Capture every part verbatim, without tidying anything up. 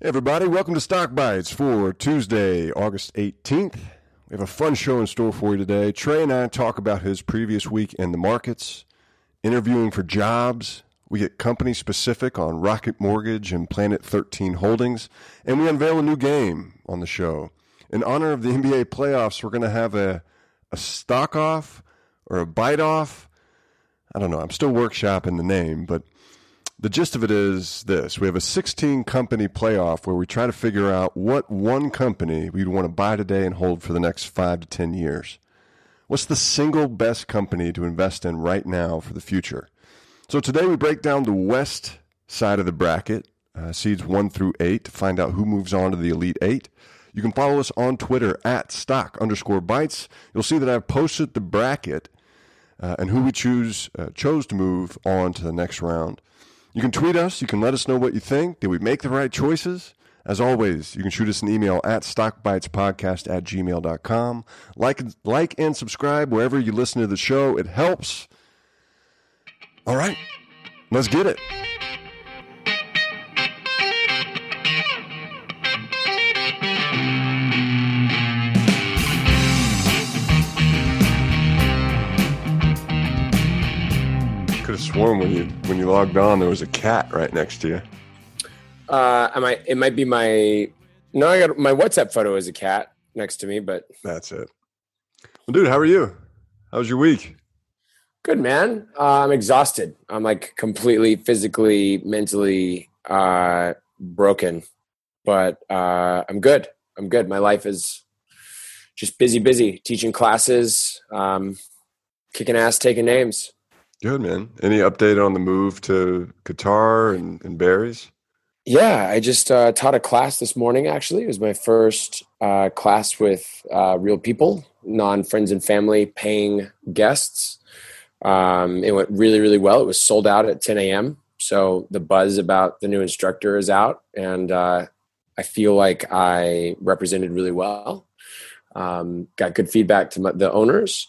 Hey everybody, welcome to Stock Bites for Tuesday, August eighteenth. We have a fun show in store for you today. Trey and I talk about his previous week in the markets, interviewing for jobs. We get company specific on Rocket Mortgage and Planet thirteen Holdings, and we unveil a new game on the show. In honor of the N B A playoffs, we're going to have a, a stock off or a bite off. I don't know. I'm still workshopping the name, but the gist of it is this. We have a sixteen company playoff where we try to figure out what one company we'd want to buy today and hold for the next five to ten years. What's the single best company to invest in right now for the future? So today we break down the west side of the bracket, uh, seeds one through eight, to find out who moves on to the elite eight. You can follow us on Twitter at stock underscore bites. You'll see that I've posted the bracket uh, and who we choose uh, chose to move on to the next round. You can tweet us. You can let us know what you think. Did we make the right choices? As always, you can shoot us an email at stockbitespodcast at gmail dot com. Like, like and subscribe wherever you listen to the show. It helps. All right, let's get it. Could have sworn when you when you logged on, there was a cat right next to you. Uh, I might. It might be my. No, I got my WhatsApp photo is a cat next to me, but that's it. Well, dude, how are you? How was your week? Good, man. Uh, I'm exhausted. I'm like completely physically, mentally uh, broken, but uh, I'm good. I'm good. My life is just busy, busy teaching classes, um, kicking ass, taking names. Good, man. Any update on the move to Qatar and, and Barry's? Yeah, I just uh, taught a class this morning, actually. It was my first uh, class with uh, real people, non-friends and family paying guests. Um, it went really, really well. It was sold out at ten a.m. So the buzz about the new instructor is out, and uh, I feel like I represented really well. Um, got good feedback to my, the owners.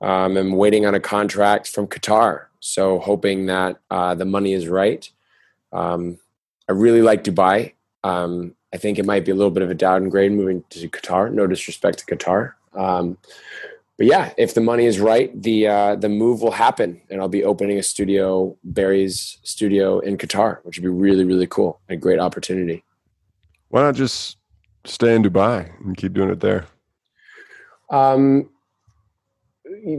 Um, I'm waiting on a contract from Qatar. So hoping that uh, the money is right. Um, I really like Dubai. Um, I think it might be a little bit of a downgrade moving to Qatar. No disrespect to Qatar. Um, But yeah, if the money is right, the uh, the move will happen, and I'll be opening a studio, Barry's studio in Qatar, which would be really, really cool, a great opportunity. Why not just stay in Dubai and keep doing it there? Um,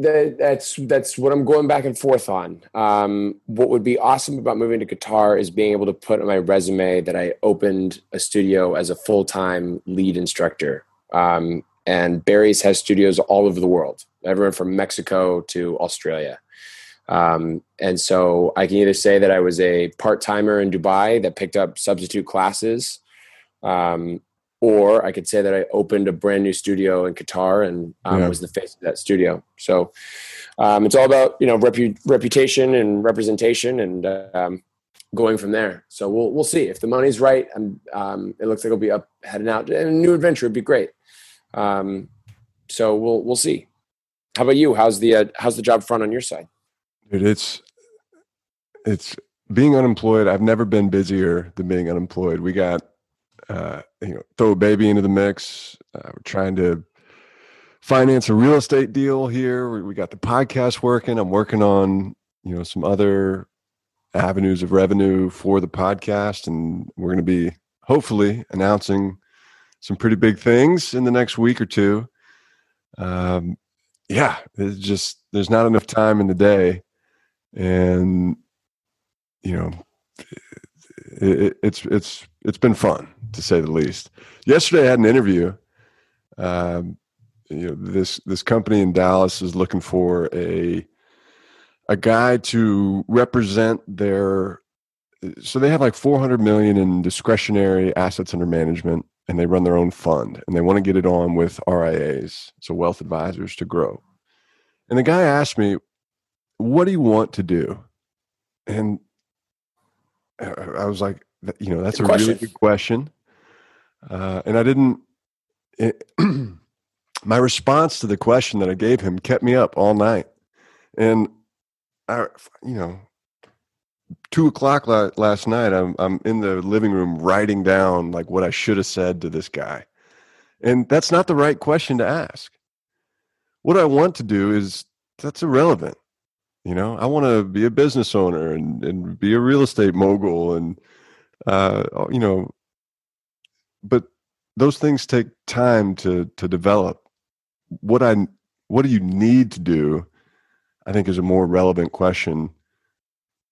that, that's that's what I'm going back and forth on. Um, what would be awesome about moving to Qatar is being able to put on my resume that I opened a studio as a full-time lead instructor. Um And Barry's has studios all over the world, everyone from Mexico to Australia. Um, and so I can either say that I was a part-timer in Dubai that picked up substitute classes, um, or I could say that I opened a brand new studio in Qatar and um, yeah. was the face of that studio. So um, it's all about, you know, repu- reputation and representation and uh, um, going from there. So we'll we'll see. If the money's right, I'm, um, it looks like it'll be up, heading out. And a new adventure would be great. Um, so we'll, we'll see. How about you? How's the, uh, how's the job front on your side? Dude, it's, it's being unemployed. I've never been busier than being unemployed. We got, uh, you know, throw a baby into the mix. Uh, we're trying to finance a real estate deal here. We, we got the podcast working. I'm working on, you know, some other avenues of revenue for the podcast, and we're going to be hopefully announcing some pretty big things in the next week or two. Um, yeah, it's just, there's not enough time in the day, and, you know, it, it, it's, it's, it's been fun to say the least. Yesterday I had an interview. Um, you know, this, this company in Dallas is looking for a, a guy to represent their, so they have like four hundred million in discretionary assets under management, and they run their own fund, and they want to get it on with R I As, so wealth advisors, to grow. And the guy asked me, what do you want to do? And I was like, you know, that's a really good question. Uh, and I didn't, it, my response to the question that I gave him kept me up all night. And I, you know, two o'clock la- last night, I'm I'm in the living room writing down like what I should have said to this guy. And that's not the right question to ask. What I want to do is, that's irrelevant. You know, I want to be a business owner and, and be a real estate mogul and, uh, you know, but those things take time to, to develop. What I, what do you need to do? I think is a more relevant question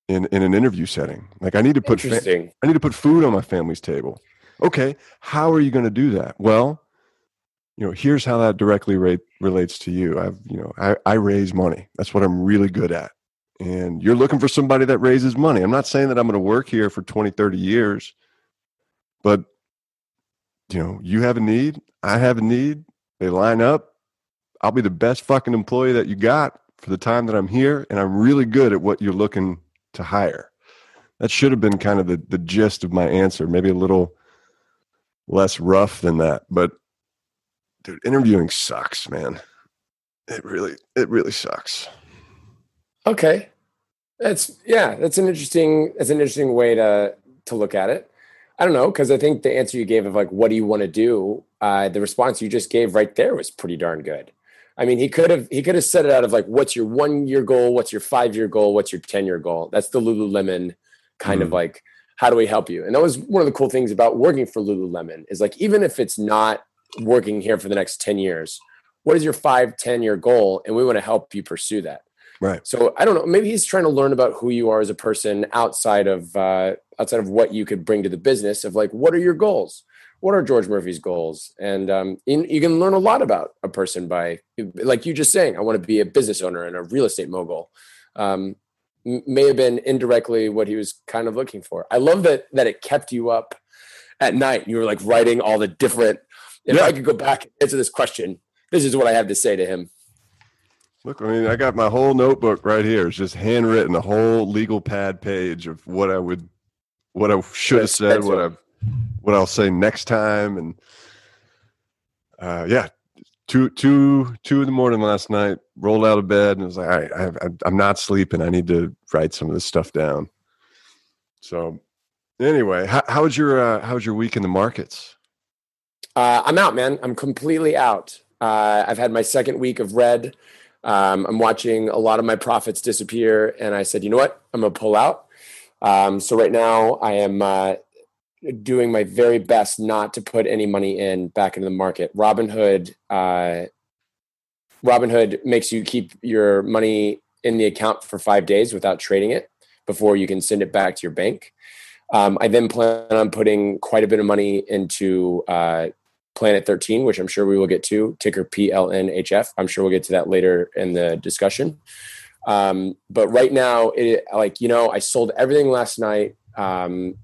in, in an interview setting. Like I need to put, fa- I need to put food on my family's table. Okay. How are you going to do that? Well, you know, here's how that directly rate relates to you. I've, you know, I, I raise money. That's what I'm really good at. And you're looking for somebody that raises money. I'm not saying that I'm going to work here for twenty, thirty years, but you know, you have a need, I have a need, they line up. I'll be the best fucking employee that you got for the time that I'm here. And I'm really good at what you're looking to hire. That should have been kind of the, the gist of my answer, maybe a little less rough than that, but dude, interviewing sucks, man. It really, it really sucks. Okay. That's, yeah, that's an interesting, that's an interesting way to, to look at it. I don't know. Cause I think the answer you gave of like, what do you want to do? Uh, the response you just gave right there was pretty darn good. I mean, he could have, he could have said it out of like, what's your one year goal? What's your five year goal? What's your ten year goal? That's the Lululemon kind mm. of like, how do we help you? And that was one of the cool things about working for Lululemon is like, even if it's not working here for the next ten years, what is your five, ten year goal? And we want to help you pursue that. Right. So I don't know, maybe he's trying to learn about who you are as a person outside of, uh, outside of what you could bring to the business of like, what are your goals? What are George Murphy's goals? And, um, you, you can learn a lot about a person by like you just saying, I want to be a business owner and a real estate mogul. Um, may have been indirectly what he was kind of looking for. I love that, that it kept you up at night. You were like writing all the different, if yeah. I could go back and answer this question, this is what I have to say to him. Look, I mean, I got my whole notebook right here. It's just handwritten, a whole legal pad page of what I would, what I should have said, what I, what I'll say next time. And uh, yeah, two, two, two in the morning last night, rolled out of bed and was like, all right, I have, I'm not sleeping. I need to write some of this stuff down. So anyway, how, how's your, uh, how's your week in the markets? Uh, I'm out, man. I'm completely out. Uh, I've had my second week of red. Um, I'm watching a lot of my profits disappear. And I said, you know what? I'm going to pull out. Um, so right now I am uh, doing my very best not to put any money in back into the market. Robinhood, uh, Robinhood makes you keep your money in the account for five days without trading it before you can send it back to your bank. Um, I then plan on putting quite a bit of money into uh, Planet thirteen, which I'm sure we will get to, ticker P L N H F. I'm sure we'll get to that later in the discussion. Um, but right now, it, like, you know, I sold everything last night um,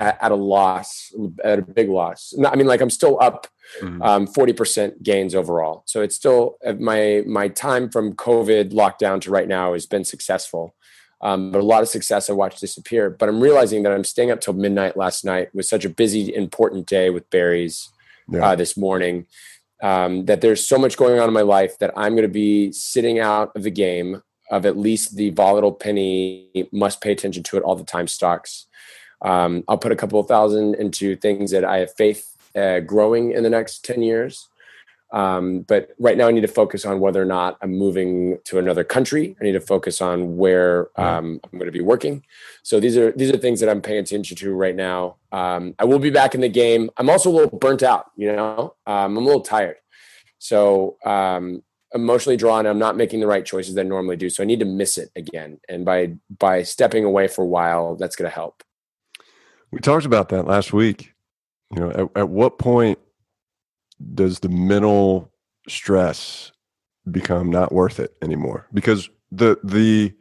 at, at a loss, at a big loss. No, I mean, like I'm still up mm-hmm. um, forty percent gains overall. So it's still my, my time from COVID lockdown to right now has been successful. Um, but a lot of success I watched disappear. But I'm realizing that I'm staying up till midnight last night with such a busy, important day with Barry's. Yeah. Uh, this morning, um, that there's so much going on in my life that I'm going to be sitting out of the game of at least the volatile penny, must pay attention to it all the time stocks. Um, I'll put a couple of thousand into things that I have faith uh, growing in the next ten years. Um, but right now I need to focus on whether or not I'm moving to another country. I need to focus on where um, I'm going to be working. So these are these are things that I'm paying attention to right now. Um, I will be back in the game. I'm also a little burnt out, you know, um, I'm a little tired. So um, emotionally drawn, I'm not making the right choices that I normally do. So I need to miss it again. And by by stepping away for a while, that's going to help. We talked about that last week. You know, at, at what point does the mental stress become not worth it anymore? Because the, the,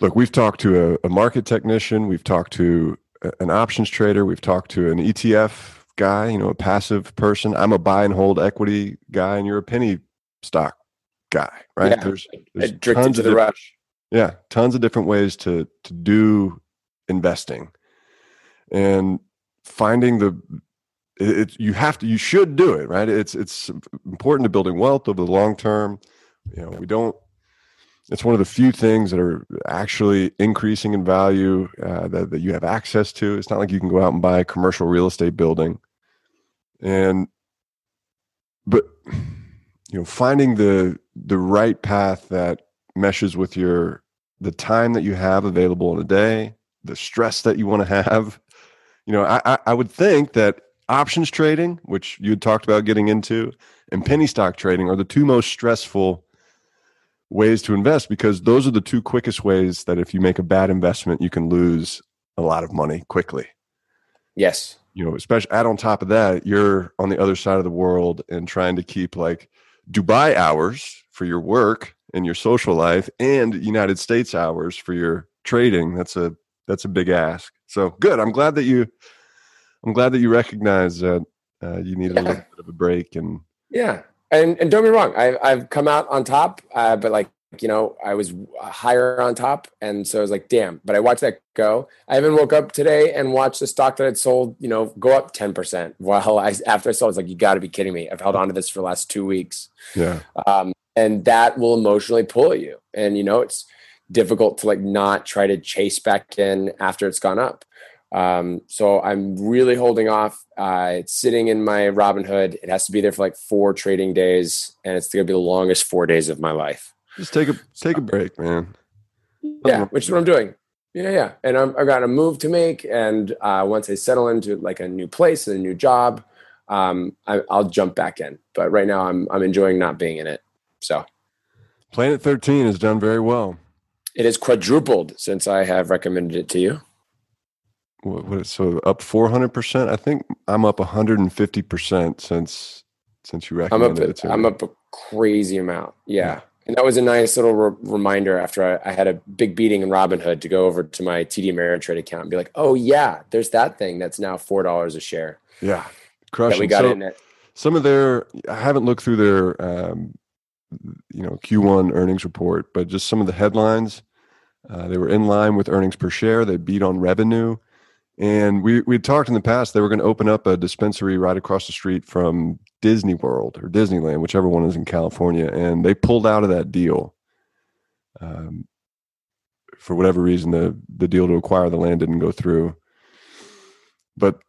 look, we've talked to a, a market technician, we've talked to a, an options trader, we've talked to an E T F guy, you know, a passive person. I'm a buy and hold equity guy and you're a penny stock guy, right? Yeah. There's, there's tons to the of rush. Yeah. Tons of different ways to, to do investing and finding the, It, you have to, you should do it, right? It's, it's important to building wealth over the long term. You know, we don't, It's one of the few things that are actually increasing in value uh, that, that you have access to. It's not like you can go out and buy a commercial real estate building. And, but, you know, finding the, the right path that meshes with your, the time that you have available in a day, the stress that you want to have. You know, I, I would think that options trading, which you had talked about getting into, and penny stock trading are the two most stressful ways to invest, because those are the two quickest ways that if you make a bad investment, you can lose a lot of money quickly. Yes. You know, especially add on top of that, you're on the other side of the world and trying to keep like Dubai hours for your work and your social life and United States hours for your trading. That's a, that's a big ask. So good. I'm glad that you, I'm glad that you recognize that uh, you needed yeah. a little bit of a break. And yeah. And, and don't be wrong. I've, I've come out on top, uh, but like, you know, I was higher on top. And so I was like, damn, but I watched that go. I even woke up today and watched the stock that I'd sold, you know, go up ten percent. Well, I, after I sold, I was like, you gotta be kidding me. I've held on to this for the last two weeks. Yeah. Um, and that will emotionally pull you. And, you know, it's difficult to like not try to chase back in after it's gone up. Um, so I'm really holding off. Uh, it's sitting in my Robinhood. It has to be there for like four trading days, and it's going to be the longest four days of my life. Just take a take a break, man. Yeah, which is what I'm doing. Yeah, yeah. And I'm, I've got a move to make, and uh, once I settle into like a new place and a new job, um, I, I'll jump back in. But right now, I'm I'm enjoying not being in it. So, Planet thirteen has done very well. It has quadrupled since I have recommended it to you. What, so up four hundred percent? I think I'm up one hundred fifty percent since since you recommended I'm up, it to me. I'm up a crazy amount, yeah. yeah. And that was a nice little re- reminder after I, I had a big beating in Robinhood to go over to my T D Ameritrade account and be like, oh, yeah, there's that thing that's now four dollars a share. Yeah, crushing. That we got so, in it. Some of their – I haven't looked through their um, you know, Q one earnings report, but just some of the headlines, uh, they were in line with earnings per share. They beat on revenue. And we we talked in the past, they were going to open up a dispensary right across the street from Disney World or Disneyland, whichever one is in California. And they pulled out of that deal. Um, for whatever reason, the, the deal to acquire the land didn't go through. But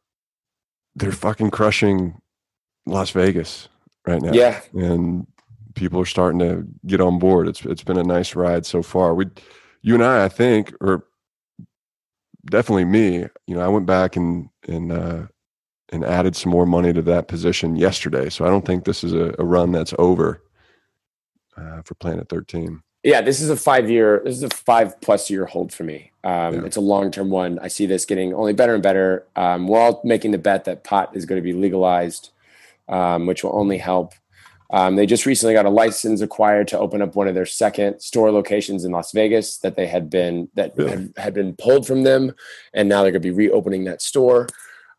they're fucking crushing Las Vegas right now. Yeah. And people are starting to get on board. It's It's been a nice ride so far. We, you and I, I think, or definitely me, you know, I went back and, and, uh, and added some more money to that position yesterday. So I don't think this is a, a run that's over, uh, for Planet thirteen. Yeah. This is a five year, this is a five plus year hold for me. Um, yeah. It's a long-term one. I see this getting only better and better. Um, we're all making the bet that pot is going to be legalized, um, which will only help. Um, they just recently got a license acquired to open up one of their second store locations in Las Vegas that they had been that really? had, had been pulled from them, and now they're going to be reopening that store.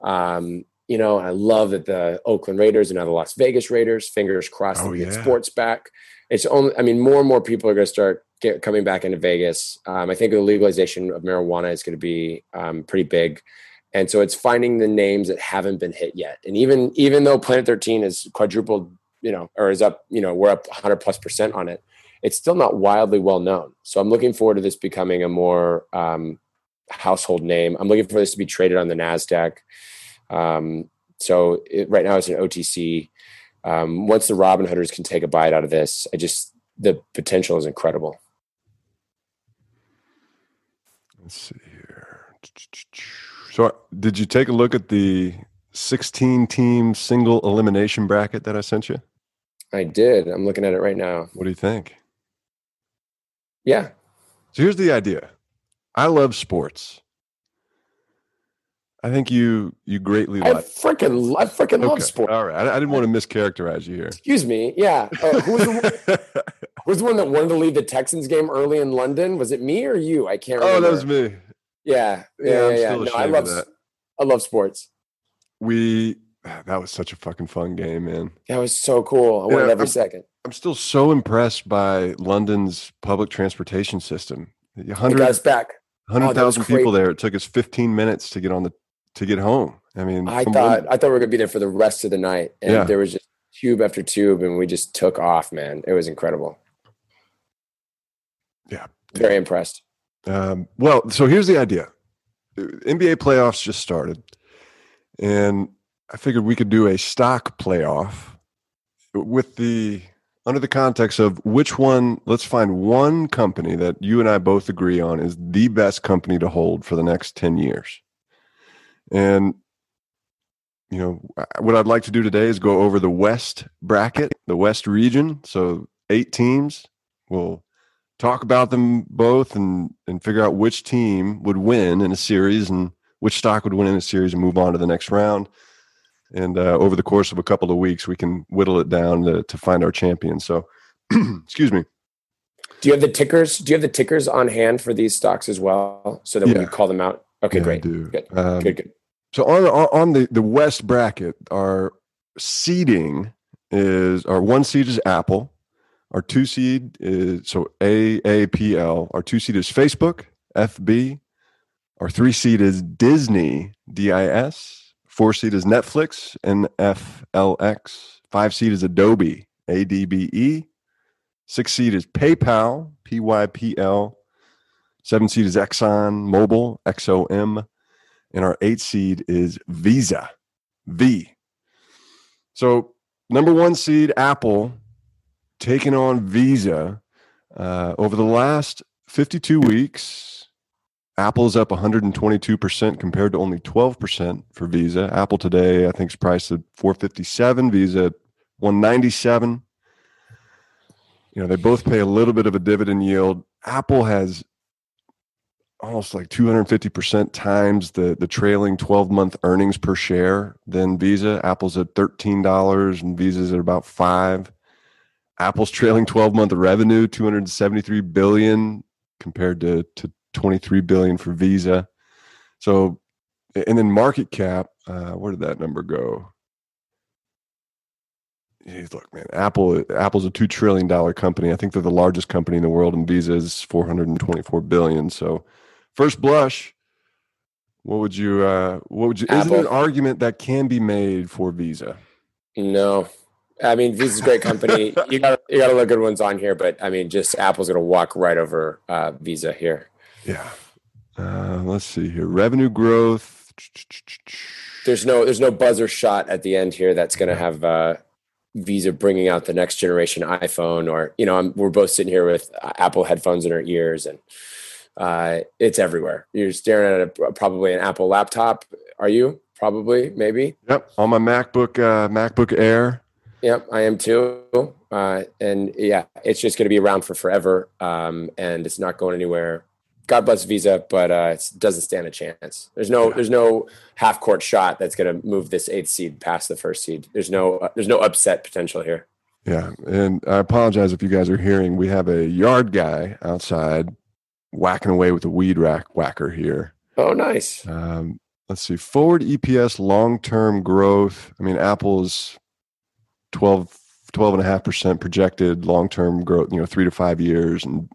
Um, you know, I love that the Oakland Raiders and now the Las Vegas Raiders. Fingers crossed oh, to get yeah. sports back. It's only, I mean, more and more people are going to start get, coming back into Vegas. Um, I think the legalization of marijuana is going to be um, pretty big. And so it's finding the names that haven't been hit yet. And even even though Planet thirteen is quadrupled, you know, or is up, you know, we're up one hundred plus percent on it. It's still not wildly well known. So I'm looking forward to this becoming a more um, household name. I'm looking for this to be traded on the NASDAQ. Um, so it, right now it's an O T C. Um, once the Robinhooders can take a bite out of this, I just, the potential is incredible. Let's see here. So did you take a look at the sixteen team single elimination bracket that I sent you? I did. I'm looking at it right now. What do you think? Yeah. So here's the idea. I love sports. I think you you greatly I like freaking I freaking okay. love sports. All right. I, I didn't want to mischaracterize you here. Excuse me. Yeah. Uh, who was the one, was the one that wanted to leave the Texans game early in London? Was it me or you? I can't remember. Oh, that was me. Yeah. Yeah. Yeah. I'm yeah. Still no, I love that. I love sports. We that was such a fucking fun game, man. That was so cool. I wanted yeah, every I'm, second. I'm still so impressed by London's public transportation system. Hundred got us back. Hundred thousand oh, people there. It took us fifteen minutes to get on the to get home. I mean, I thought one, I thought we were gonna be there for the rest of the night, and yeah. there was just tube after tube, and we just took off, man. It was incredible. Yeah. Very impressed. Um, well, so here's the idea. N B A playoffs just started, and I figured we could do a stock playoff with the under the context of which one. Let's find one company that you and I both agree on is the best company to hold for the next ten years. And, you know, what I'd like to do today is go over the West bracket, the West region. So eight teams. We'll talk about them both and, and figure out which team would win in a series and which stock would win in a series and move on to the next round. And uh, over the course of a couple of weeks, we can whittle it down to, to find our champion. So, excuse me. Do you have the tickers? Do you have the tickers on hand for these stocks as well, so that yeah. we can call them out? Okay, yeah, great. I do. Good. Um, good, good. So on on the, the West bracket, our seeding is our one seed is Apple. Our two seed is so A A P L. Our two seed is Facebook, F B. Our three seed is Disney, D I S. Four seed is Netflix, N F L X. Five seed is Adobe, A D B E. Six seed is PayPal, P Y P L. Seven seed is ExxonMobil, X O M. And our eight seed is Visa, V. So number one seed, Apple, taking on Visa. Uh, over the last fifty-two weeks, Apple's up one hundred twenty-two percent compared to only twelve percent for Visa. Apple today, I think, is priced at four fifty-seven. Visa, one ninety-seven. You know, they both pay a little bit of a dividend yield. Apple has almost like two hundred fifty percent times the the trailing twelve-month earnings per share than Visa. Apple's at thirteen dollars and Visa's at about five. Apple's trailing twelve-month revenue, two hundred seventy-three billion dollars compared to to twenty-three billion for Visa. So, and then market cap, uh, where did that number go? Jeez, look, man, Apple, Apple's a two trillion dollars company. I think they're the largest company in the world, and Visa is four hundred twenty-four billion dollars. So first blush, what would you, uh, what would you, Apple. Is there an argument that can be made for Visa? No. I mean, Visa's a great company. you got you got a lot of good ones on here, but I mean, just Apple's going to walk right over uh, Visa here. Yeah. Uh, let's see here. Revenue growth. There's no there's no buzzer shot at the end here that's going to have uh, Visa bringing out the next generation iPhone, or, you know, I'm, we're both sitting here with Apple headphones in our ears, and uh, it's everywhere. You're staring at a, probably an Apple laptop. Are you? Probably, maybe. Yep. On my MacBook, uh, MacBook Air. Yep, I am too. Uh, and yeah, it's just going to be around for forever, um, and it's not going anywhere. God bless Visa, but uh, it doesn't stand a chance. There's no, there's no half court shot that's going to move this eighth seed past the first seed. There's no, uh, there's no upset potential here. Yeah, and I apologize if you guys are hearing. We have a yard guy outside whacking away with a weed rack whacker here. Oh, nice. Um, let's see. Forward E P S, long-term growth. I mean, Apple's twelve, twelve and a half percent projected long-term growth. You know, three to five years, and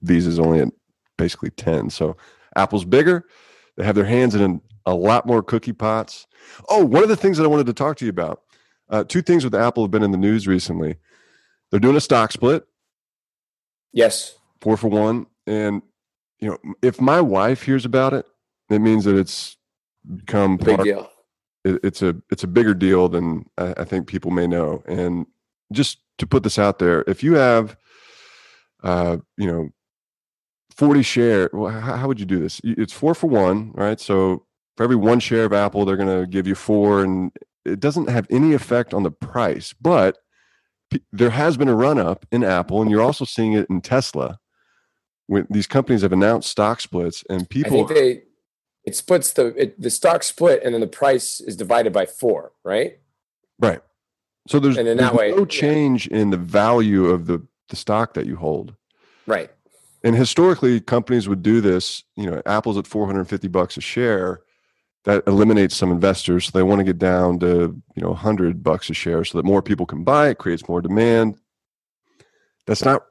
Visa's only at basically ten. So Apple's bigger. They have their hands in a lot more cookie pots. Oh, one of the things that I wanted to talk to you about, uh, two things with Apple have been in the news recently. They're doing a stock split. Yes. Four for one. And, you know, if my wife hears about it, it means that it's become big part, deal. It, it's a, it's a bigger deal than I, I think people may know. And just to put this out there, if you have, uh, you know, forty share. Well, how would you do this? It's four for one, right? So for every one share of Apple, they're going to give you four, and it doesn't have any effect on the price. But there has been a run up in Apple, and you're also seeing it in Tesla. When these companies have announced stock splits, and people, I think they it splits the it, the stock split, and then the price is divided by four, right? Right. So there's, and in that there's way, no change yeah. in the value of the the stock that you hold, right? And historically, companies would do this. You know, Apple's at four hundred fifty bucks a share. That eliminates some investors. So they want to get down to, you know, one hundred bucks a share so that more people can buy. It creates more demand. That's not,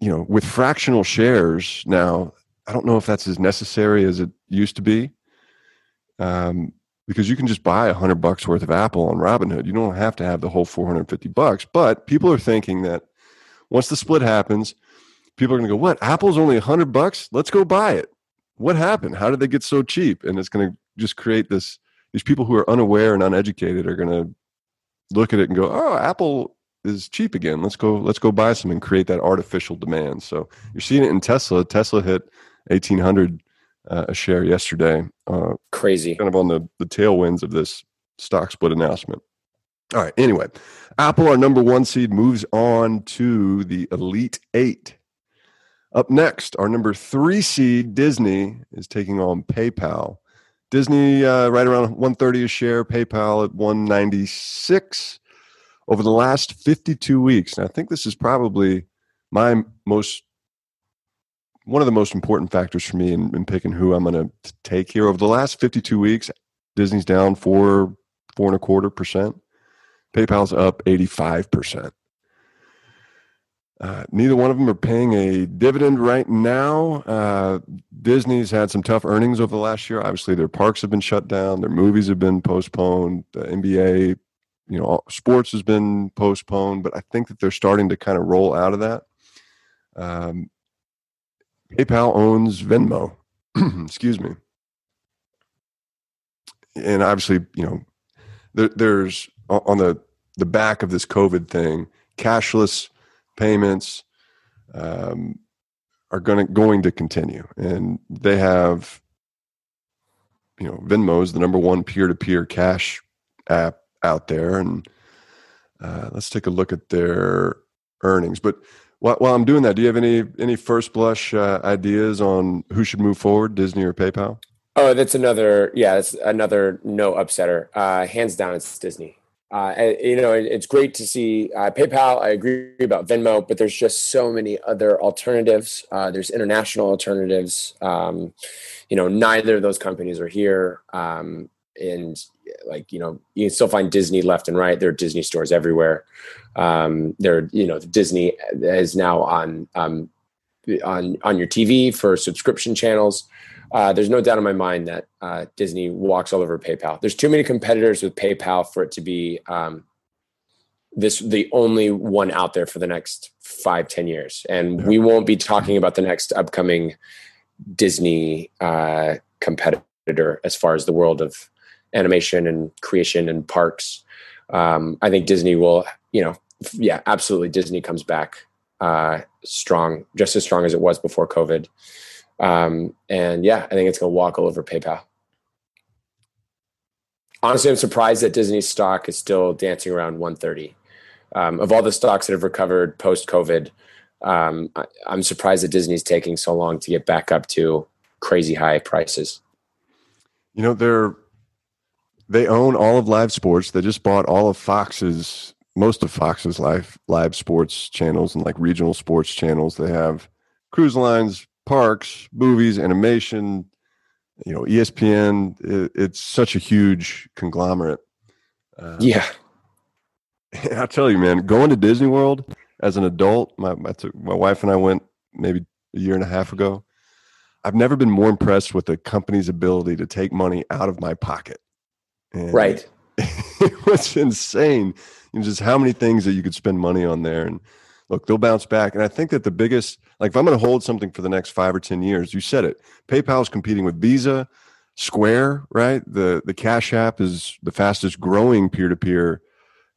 you know, with fractional shares now, I don't know if that's as necessary as it used to be, um, because you can just buy one hundred bucks worth of Apple on Robinhood. You don't have to have the whole four hundred fifty bucks. But people are thinking that once the split happens, people are going to go, what? Apple's only a hundred bucks? Let's go buy it. What happened? How did they get so cheap? And it's going to just create this, these people who are unaware and uneducated are going to look at it and go, oh, Apple is cheap again. Let's go, let's go buy some, and create that artificial demand. So you're seeing it in Tesla. Tesla hit eighteen hundred uh, a share yesterday. Uh, Crazy. Kind of on the, the tailwinds of this stock split announcement. All right. Anyway, Apple, our number one seed, moves on to the Elite Eight. Up next, our number three seed, Disney, is taking on PayPal. Disney uh, right around one thirty a share, PayPal at one ninety-six. Over the last fifty-two weeks, and I think this is probably my most, one of the most important factors for me in, in picking who I'm going to take here. Over the last fifty-two weeks, Disney's down four, four and a quarter percent. PayPal's up eighty-five percent. Uh, neither one of them are paying a dividend right now. Uh, Disney's had some tough earnings over the last year. Obviously, their parks have been shut down. Their movies have been postponed. The N B A, you know, sports has been postponed. But I think that they're starting to kind of roll out of that. Um, PayPal owns Venmo. Excuse me. And obviously, you know, there, there's on the, the back of this COVID thing, cashless payments um, are going to, going to continue, and they have, you know, Venmo is the number one peer-to-peer cash app out there. And uh, let's take a look at their earnings. But while, while I'm doing that, do you have any any first blush uh, ideas on who should move forward, Disney or PayPal? Oh, that's another yeah, that's another no upsetter. Uh, hands down, it's Disney. Uh, and, you know, it, it's great to see uh, PayPal. I agree about Venmo, but there's just so many other alternatives. Uh, there's international alternatives. Um, you know, neither of those companies are here. Um, and like, you know, you can still find Disney left and right. There are Disney stores everywhere. Um, there, you know, Disney is now on um, on on your T V for subscription channels. Uh, there's no doubt in my mind that uh, Disney walks all over PayPal. There's too many competitors with PayPal for it to be um, this the only one out there for the next five, ten years. And we won't be talking about the next upcoming Disney uh, competitor as far as the world of animation and creation and parks. Um, I think Disney will, you know, yeah, absolutely. Disney comes back uh, strong, just as strong as it was before COVID. Um, and yeah, I think it's going to walk all over PayPal. Honestly, I'm surprised that Disney's stock is still dancing around one thirty. Um, of all the stocks that have recovered post COVID, um, I, I'm surprised that Disney's taking so long to get back up to crazy high prices. You know, they're, they own all of live sports. They just bought all of Fox's, most of Fox's live, live sports channels and like regional sports channels. They have cruise lines, parks, movies, animation, you know, E S P N. It, it's such a huge conglomerate. Uh, yeah. I tell you, man, going to Disney World as an adult, my, my, my wife and I went maybe a year and a half ago. I've never been more impressed with a company's ability to take money out of my pocket. And right. It was insane. You know, just how many things that you could spend money on there. And look, they'll bounce back. And I think that the biggest, like if I'm going to hold something for the next five or ten years, you said it, PayPal is competing with Visa, Square, right? The the Cash App is the fastest growing peer-to-peer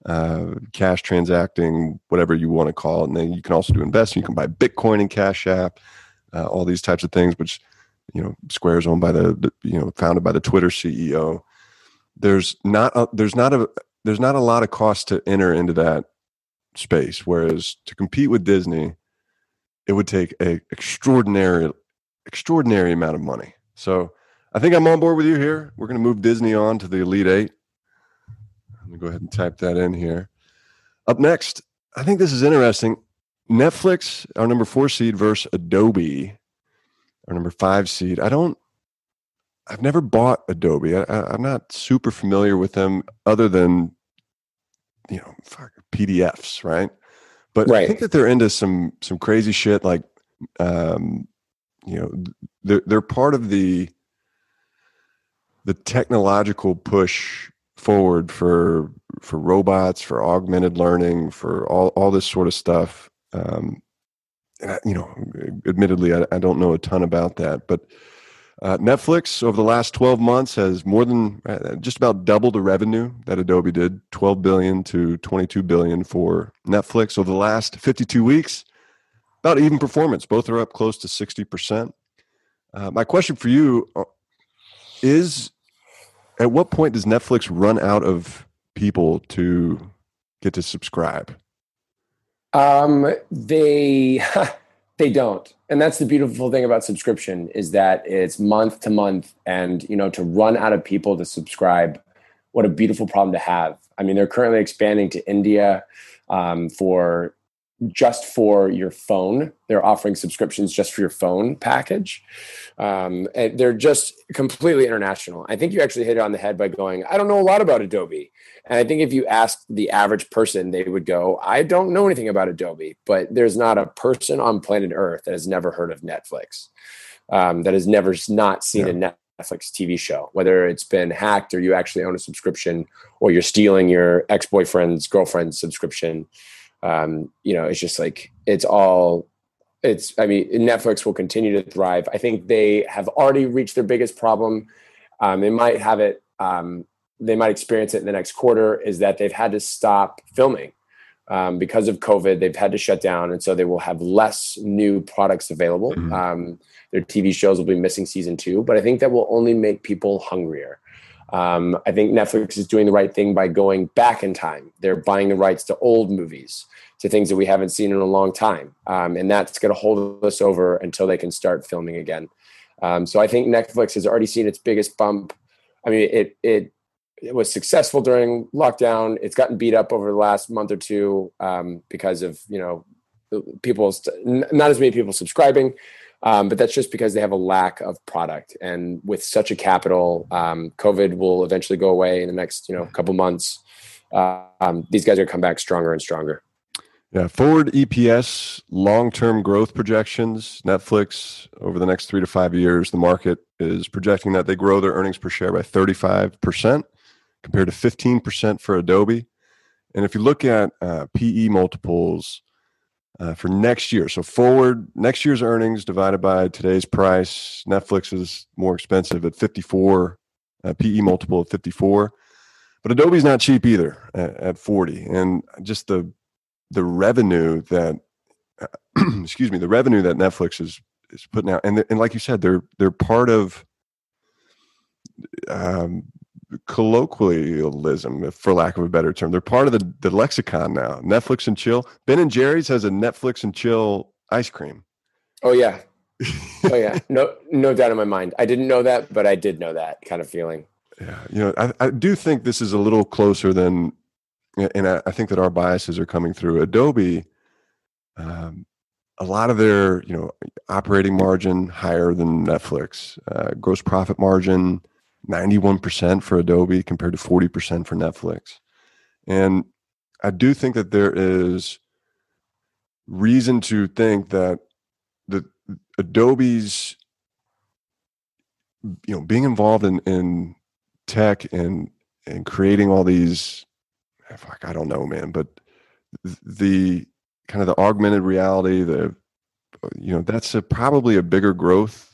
uh, cash transacting, whatever you want to call it. And then you can also do investing. You can buy Bitcoin in Cash App, uh, all these types of things, which, you know, Square is owned by the, the, you know, founded by the Twitter C E O. There's not a, there's not a there's not a lot of cost to enter into that space, whereas to compete with Disney, it would take a extraordinary extraordinary amount of money. So I think I'm on board with you here. We're going to move Disney on to the Elite Eight. Let me go ahead and type that in here. Up next, I think this is interesting. Netflix, our number four seed, versus Adobe, our number five seed. I don't. I've never bought Adobe. I, I, I'm not super familiar with them other than, you know, fuck, P D Fs, right? But right. I think that they're into some some crazy shit. Like, um, you know, they're they're part of the the technological push forward for for robots, for augmented learning, for all all this sort of stuff. Um, and I, you know, admittedly, I, I don't know a ton about that, but uh, Netflix over the last twelve months has more than uh, just about double the revenue that Adobe did, twelve billion to twenty-two billion for Netflix over the last fifty-two weeks. About even performance. Both are up close to sixty percent. Uh, my question for you is, at what point does Netflix run out of people to get to subscribe? Um, they they don't. And that's the beautiful thing about subscription, is that it's month to month. And, you know, to run out of people to subscribe, what a beautiful problem to have. I mean, they're currently expanding to India um, for just for your phone. They're offering subscriptions just for your phone package. Um, and they're just completely international. I think you actually hit it on the head by going, I don't know a lot about Adobe. And I think if you asked the average person, they would go, I don't know anything about Adobe, but there's not a person on planet Earth that has never heard of Netflix, um, that has never not seen yeah. a Netflix. Netflix T V show, whether it's been hacked or you actually own a subscription or you're stealing your ex-boyfriend's girlfriend's subscription. Um, you know, it's just like, it's all, it's, I mean, Netflix will continue to thrive. I think they have already reached their biggest problem. Um, they might have it, um, they might experience it in the next quarter, is that they've had to stop filming. Um, because of COVID, they've had to shut down, and so they will have less new products available. Mm-hmm. Um, their T V shows will be missing season two, but I think that will only make people hungrier. Um, I think Netflix is doing the right thing by going back in time. They're buying the rights to old movies, to things that we haven't seen in a long time, um, and that's going to hold us over until they can start filming again. Um, so I think Netflix has already seen its biggest bump. I mean, it it. It was successful during lockdown. It's gotten beat up over the last month or two um, because of, you know, people, st- not as many people subscribing, um, but that's just because they have a lack of product. And with such a capital, um, COVID will eventually go away in the next, you know, couple months. Uh, um, these guys are come back stronger and stronger. Yeah. Forward E P S, long-term growth projections, Netflix over the next three to five years, the market is projecting that they grow their earnings per share by thirty-five percent. Compared to fifteen percent for Adobe. And if you look at uh, P E multiples uh, for next year, so forward next year's earnings divided by today's price, Netflix is more expensive at fifty-four, uh, P E multiple of fifty-four, but Adobe's not cheap either at, at forty. And just the the revenue that, uh, excuse me, the revenue that Netflix is is putting out, and and like you said, they're they're part of. Um, colloquialism, for lack of a better term. They're part of the, the lexicon now. Netflix and chill. Ben and Jerry's has a Netflix and chill ice cream. Oh yeah. Oh yeah. No, no doubt in my mind. I didn't know that, but I did know that kind of feeling. Yeah. You know, I, I do think this is a little closer than, and I, I think that our biases are coming through. Adobe, um, a lot of their, you know, operating margin higher than Netflix, uh, gross profit margin, ninety-one percent for Adobe compared to forty percent for Netflix. And I do think that there is reason to think that the Adobe's, you know, being involved in, in tech and, and creating all these, fuck, I don't know, man, but the kind of the augmented reality, the, you know, that's a, probably a bigger growth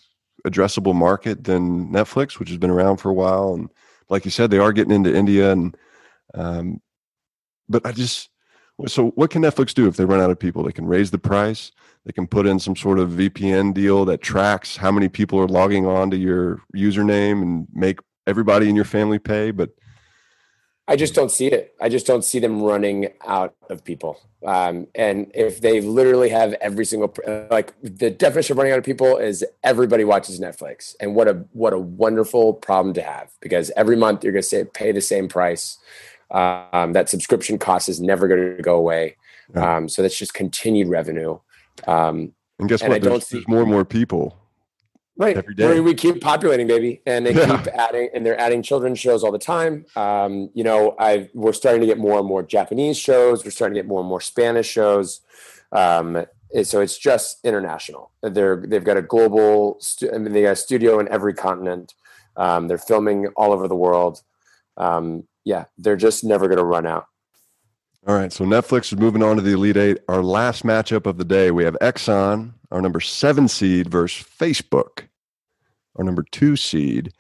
addressable market than Netflix, which has been around for a while. And like you said, they are getting into India. And um, but I just, so what can Netflix do if they run out of people? They can raise the price. They can put in some sort of V P N deal that tracks how many people are logging on to your username and make everybody in your family pay. But I just don't see it. I just don't see them running out of people. Um, and if they literally have every single, like the definition of running out of people is everybody watches Netflix. And what a, what a wonderful problem to have, because every month you're going to pay the same price. Um, that subscription cost is never going to go away. Yeah. Um, so that's just continued revenue. Um, and guess what? And I there's, don't see- there's more and more people. Right. Every day. We keep populating, baby. And they yeah. keep adding, and they're adding children's shows all the time. Um, you know, I we're starting to get more and more Japanese shows. We're starting to get more and more Spanish shows. Um, so it's just international. They're, they've got a global, stu- I mean, they got a studio in every continent. Um, they're filming all over the world. Um, yeah. They're just never going to run out. All right, so Netflix is moving on to the Elite Eight. Our last matchup of the day, we have Exxon, our number seven seed, versus Facebook, our number two seed.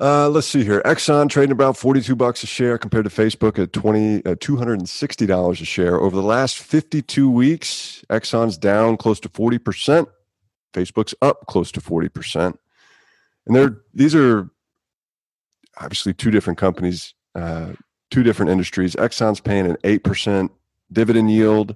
Uh, let's see here. Exxon trading about forty-two bucks a share compared to Facebook at twenty, uh, two hundred sixty dollars a share. Over the last fifty-two weeks, Exxon's down close to forty percent. Facebook's up close to forty percent. And they're, these are obviously two different companies, uh, two different industries. Exxon's paying an eight percent dividend yield.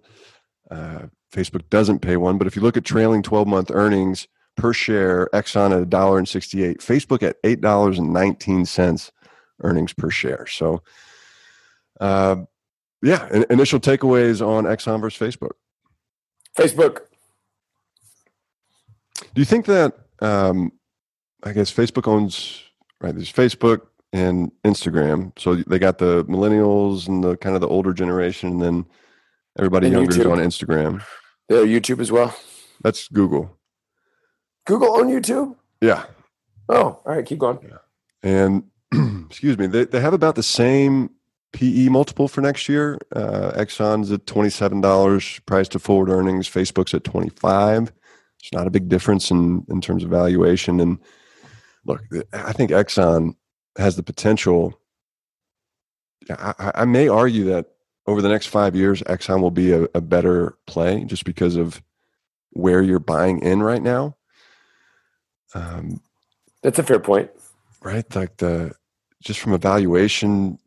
Uh, Facebook doesn't pay one. But if you look at trailing twelve-month earnings, per share, Exxon at one dollar and sixty-eight cents, Facebook at eight dollars and nineteen cents earnings per share. So, uh, yeah, in, initial takeaways on Exxon versus Facebook. Facebook. Do you think that, um, I guess Facebook owns, right, there's Facebook and Instagram. So they got the millennials and the kind of the older generation, and then everybody and younger YouTube. Is on Instagram. Yeah, YouTube as well. That's Google. Google own YouTube? Yeah. Oh, all right. Keep going. Yeah. And excuse me, they, they have about the same P E multiple for next year. Uh, Exxon's at twenty-seven dollars price to forward earnings. Facebook's at twenty-five. It's not a big difference in, in terms of valuation. And look, I think Exxon has the potential. I, I may argue that over the next five years, Exxon will be a, a better play just because of where you're buying in right now. Um, that's a fair point, right? Like the, just from a valuation,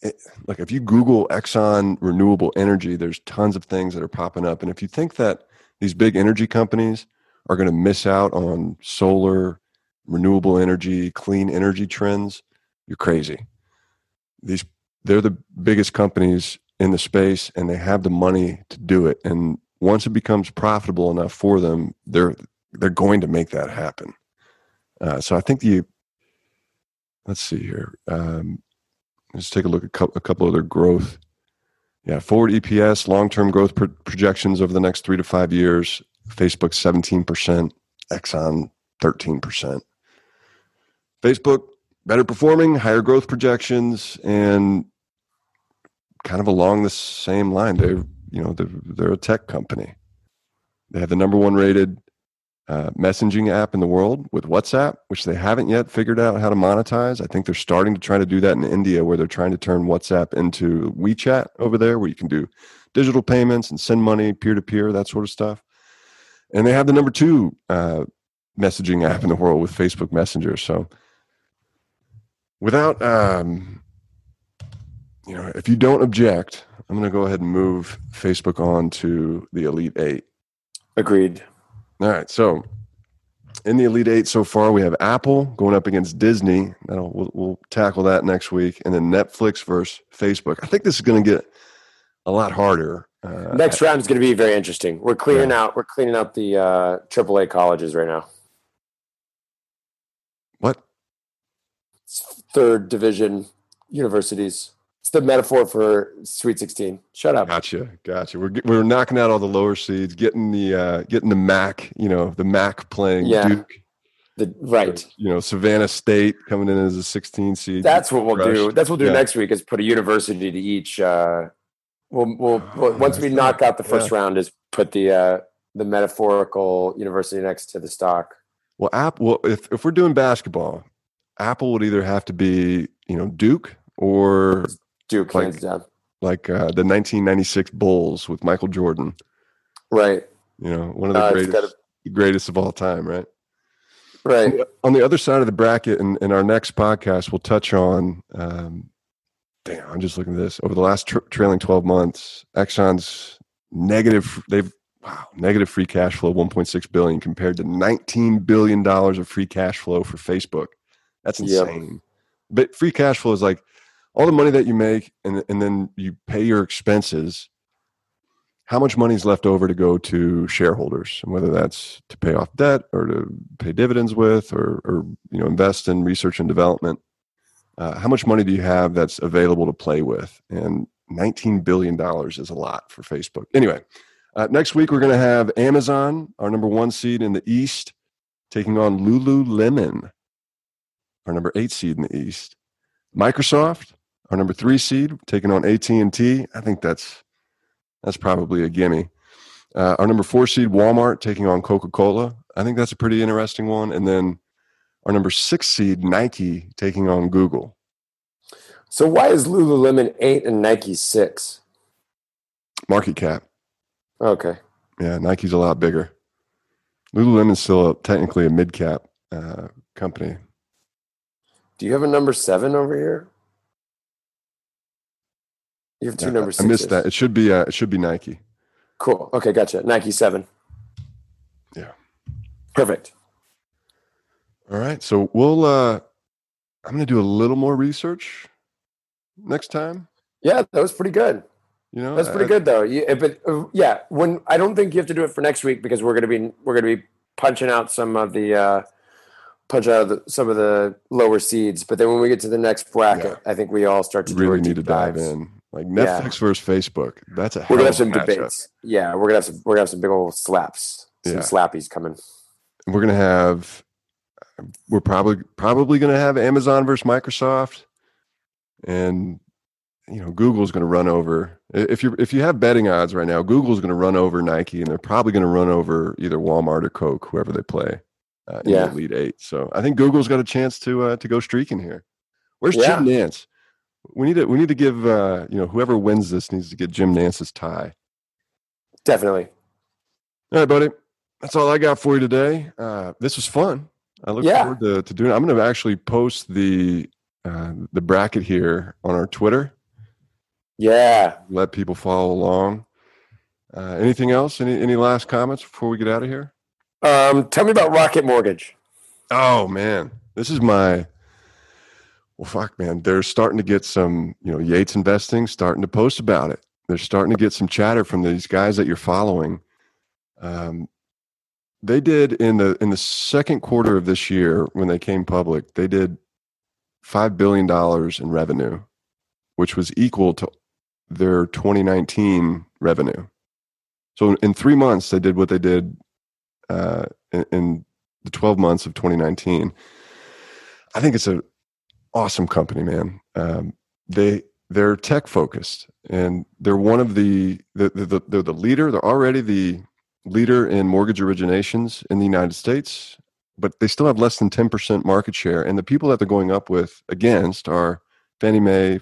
it, like if you Google Exxon renewable energy, there's tons of things that are popping up. And if you think that these big energy companies are going to miss out on solar, renewable energy, clean energy trends, you're crazy. These, they're the biggest companies in the space and they have the money to do it. And once it becomes profitable enough for them, they're, They're going to make that happen. Uh, so I think the, let's see here. Um, let's take a look at co- a couple other growth. Yeah, forward E P S, long-term growth pro- projections over the next three to five years. Facebook seventeen percent, Exxon thirteen percent. Facebook, better performing, higher growth projections, and kind of along the same line. They're, you know, they're, they're a tech company. They have the number one rated Uh, messaging app in the world with WhatsApp, which they haven't yet figured out how to monetize. I think they're starting to try to do that in India, where they're trying to turn WhatsApp into WeChat over there, where you can do digital payments and send money peer-to-peer, that sort of stuff. And they have the number two uh, messaging app in the world with Facebook Messenger. So without, um, you know, if you don't object, I'm going to go ahead and move Facebook on to the Elite Eight. Agreed. All right, so in the Elite Eight so far, we have Apple going up against Disney. That'll, we'll, we'll tackle that next week. And then Netflix versus Facebook. I think this is going to get a lot harder. Uh, next round is going to be very interesting. We're cleaning yeah. out. We're cleaning out the uh, triple A colleges right now. What? It's third division universities. It's the metaphor for Sweet sixteen. Shut up. Gotcha, gotcha. We're we're knocking out all the lower seeds, getting the uh, getting the M A C. You know, the M A C playing yeah. Duke. The right. Or, you know, Savannah State coming in as a sixteen seed. That's what we'll crushed. do. That's what we'll do yeah. next week is put a university to each. Uh, we'll we'll oh, once we knock out the first yeah. round is put the uh, the metaphorical university next to the stock. Well, Apple. Well, if if we're doing basketball, Apple would either have to be you know Duke or. Duke, like, hands down. Like uh, the nineteen ninety-six Bulls with Michael Jordan. Right. You know, one of the uh, greatest gotta... the greatest of all time, right? Right. And on the other side of the bracket, in, in our next podcast, we'll touch on, um, damn, I'm just looking at this. Over the last tra- trailing twelve months, Exxon's negative, they've, wow, negative free cash flow, one point six billion dollars compared to nineteen billion dollars of free cash flow for Facebook. That's insane. Yep. But free cash flow is like, all the money that you make, and and then you pay your expenses, how much money is left over to go to shareholders, and whether that's to pay off debt or to pay dividends with, or, or you know, invest in research and development. Uh, how much money do you have that's available to play with? And nineteen billion dollars is a lot for Facebook. Anyway, uh, next week we're going to have Amazon, our number one seed in the East, taking on Lululemon, our number eight seed in the East. Microsoft, Our number three seed taking on A T and T. I think that's that's probably a gimme. Uh, our number four seed, Walmart, taking on Coca-Cola. I think that's a pretty interesting one. And then our number six seed, Nike, taking on Google. So why is Lululemon eight and Nike six? Market cap. Okay. Yeah, Nike's a lot bigger. Lululemon's still a, technically a mid-cap uh, company. Do you have a number seven over here? You have two yeah, number sixes. I missed that. It should be. Uh, it should be Nike. Cool. Okay, gotcha. Nike seven. Yeah. Perfect. All right. So we'll. Uh, I'm going to do a little more research next time. Yeah, that was pretty good. You know, that's pretty I, good though. Yeah, but uh, yeah, when I don't think you have to do it for next week because we're going to be we're going to be punching out some of the. Uh, punch out of the, some of the lower seeds. But then when we get to the next bracket, yeah. I think we all start to do really need to dive dives. in. Like Netflix yeah. versus Facebook. That's a hell we're gonna have some debates. Up. Yeah, we're gonna have some we're gonna have some big old slaps, some yeah. slappies coming. We're gonna have we're probably probably gonna have Amazon versus Microsoft. And you know, Google's gonna run over if you if you have betting odds right now, Google's gonna run over Nike and they're probably gonna run over either Walmart or Coke, whoever they play. Uh, in yeah. the lead eight. So I think Google's got a chance to uh, to go streaking here. Where's yeah. Jim Nance? We need to we need to give uh, you know whoever wins this needs to get Jim Nance's tie. Definitely. All right, buddy. That's all I got for you today. Uh, this was fun. I look yeah. forward to, to doing it. I'm going to actually post the uh, the bracket here on our Twitter. Yeah. Let people follow along. Uh, anything else? Any any last comments before we get out of here? Um, tell me about Rocket Mortgage. Oh man, this is my, well, fuck man. They're starting to get some, you know, Yates Investing starting to post about it. They're starting to get some chatter from these guys that you're following. Um, they did in the, in the second quarter of this year, when they came public, they did five billion dollars in revenue, which was equal to their twenty nineteen revenue. So in three months, they did what they did Uh, in, in the twelve months of twenty nineteen. I think it's an awesome company, man. Um, they, they're tech focused and they're one of the, the, the, the, they're the leader. They're already the leader in mortgage originations in the United States, but they still have less than ten percent market share. And the people that they're going up with against are Fannie Mae,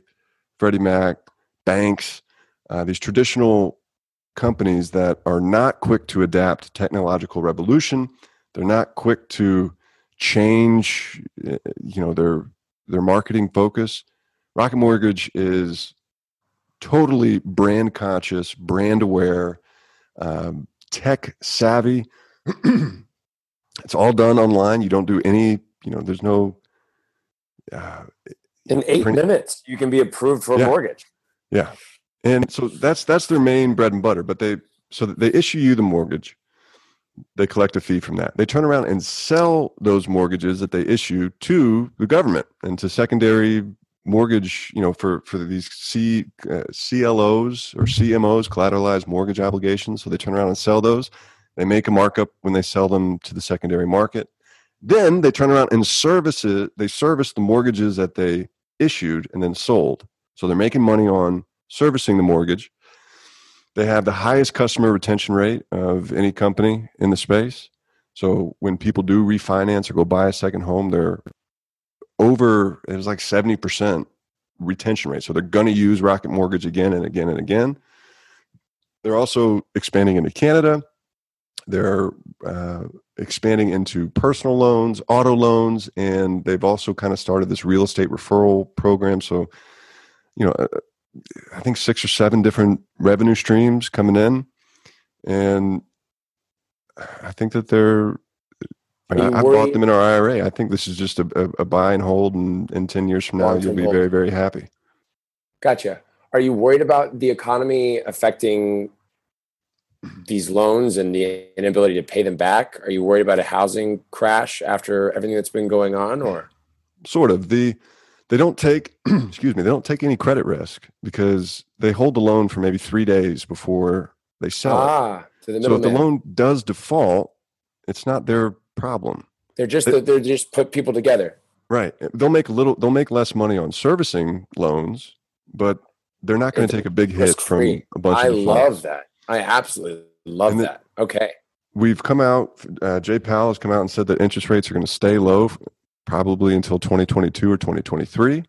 Freddie Mac, banks, uh, these traditional companies that are not quick to adapt to technological revolution. They're not quick to change, you know, their, their marketing focus. Rocket Mortgage is totally brand conscious, brand aware, um, tech savvy. It's all done online. You don't do any, you know, there's no. Uh, In eight print- minutes, you can be approved for yeah. a mortgage. Yeah. And so that's that's their main bread and butter. But they so they issue you the mortgage, they collect a fee from that. They turn around and sell those mortgages that they issue to the government and to secondary mortgage, you know, for for these C uh, C L Os or C M Os, collateralized mortgage obligations. So they turn around and sell those. They make a markup when they sell them to the secondary market. Then they turn around and service it. They service the mortgages that they issued and then sold. So they're making money on servicing the mortgage. They have the highest customer retention rate of any company in the space. So when people do refinance or go buy a second home, they're over, it was like seventy percent retention rate. So they're going to use Rocket Mortgage again and again and again. They're also expanding into Canada. They're uh, expanding into personal loans, auto loans, and they've also kind of started this real estate referral program. So, you know, I think six or seven different revenue streams coming in. And I think that they're, I, mean, I, I bought them in our I R A. I think this is just a, a, a buy and hold. And in ten years from now, you'll be hold. very, very happy. Gotcha. Are you worried about the economy affecting these loans and the inability to pay them back? Are you worried about a housing crash after everything that's been going on, or? Sort of. The, They don't take, excuse me, they don't take any credit risk because they hold the loan for maybe three days before they sell ah, it. To the middle so if man. the loan does default, it's not their problem. They're just, they, they're just put people together. Right. They'll make little, they'll make less money on servicing loans, but they're not going to take a big hit free. from a bunch I of I love funds. that. I absolutely love then, that. Okay. We've come out, uh, Jay Powell has come out and said that interest rates are going to stay low probably until twenty twenty-two or twenty twenty-three.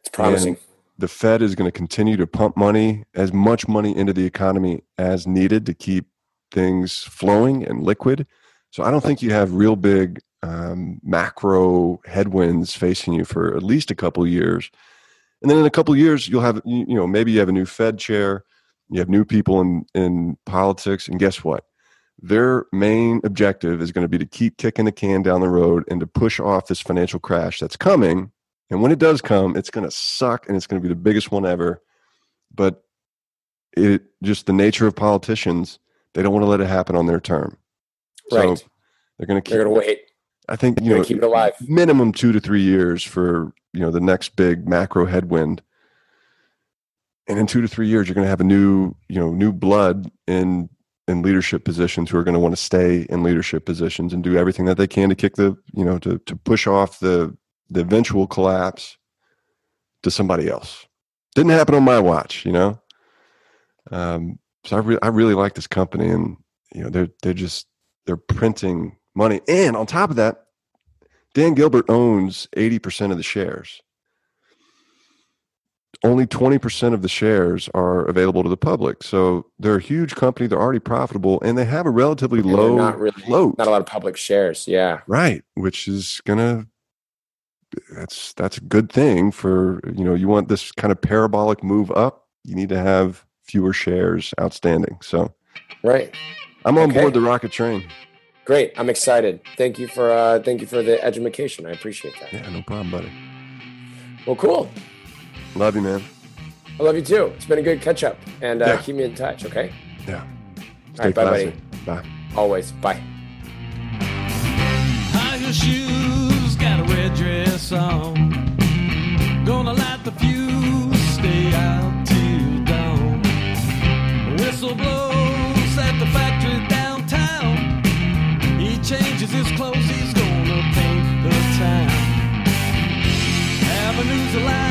It's promising. And the Fed is going to continue to pump money, as much money into the economy as needed to keep things flowing and liquid. So I don't think you have real big um, macro headwinds facing you for at least a couple of years. And then in a couple of years, you'll have, you know, maybe you have a new Fed chair, you have new people in, in politics, and guess what? Their main objective is going to be to keep kicking the can down the road and to push off this financial crash that's coming. And when it does come, it's going to suck and it's going to be the biggest one ever. But it just the nature of politicians, they don't want to let it happen on their term. Right. So they're going to keep, they're going to wait. I think, you know, keep it alive. Minimum two to three years for, you know, the next big macro headwind. And in two to three years, you're going to have a new, you know, new blood in, in leadership positions who are going to want to stay in leadership positions and do everything that they can to kick the, you know, to, to push off the, the eventual collapse to somebody else. Didn't happen on my watch, you know? Um, so I really, I really like this company, and, you know, they're, they're just, they're printing money. And on top of that, Dan Gilbert owns eighty percent of the shares. Only twenty percent of the shares are available to the public. So they're a huge company. They're already profitable, and they have a relatively and low not really, float. Not a lot of public shares. Yeah. Right. Which is going to, that's, that's a good thing for, you know, you want this kind of parabolic move up, you need to have fewer shares outstanding. So, right. I'm on okay. board the rocket train. Great. I'm excited. Thank you for, uh, thank you for the edumacation. I appreciate that. Yeah, no problem, buddy. Well, cool. Love you, man. I love you too. It's been a good catch up, and uh, yeah. keep me in touch. Okay. Yeah. Stay All right. Classy. Bye, buddy. Bye. Always. Bye. Higher shoes, got a red dress on. Gonna light the fuse, stay out till dawn. Whistle blows at the factory downtown. He changes his clothes, he's gonna paint the town. Avenues alive.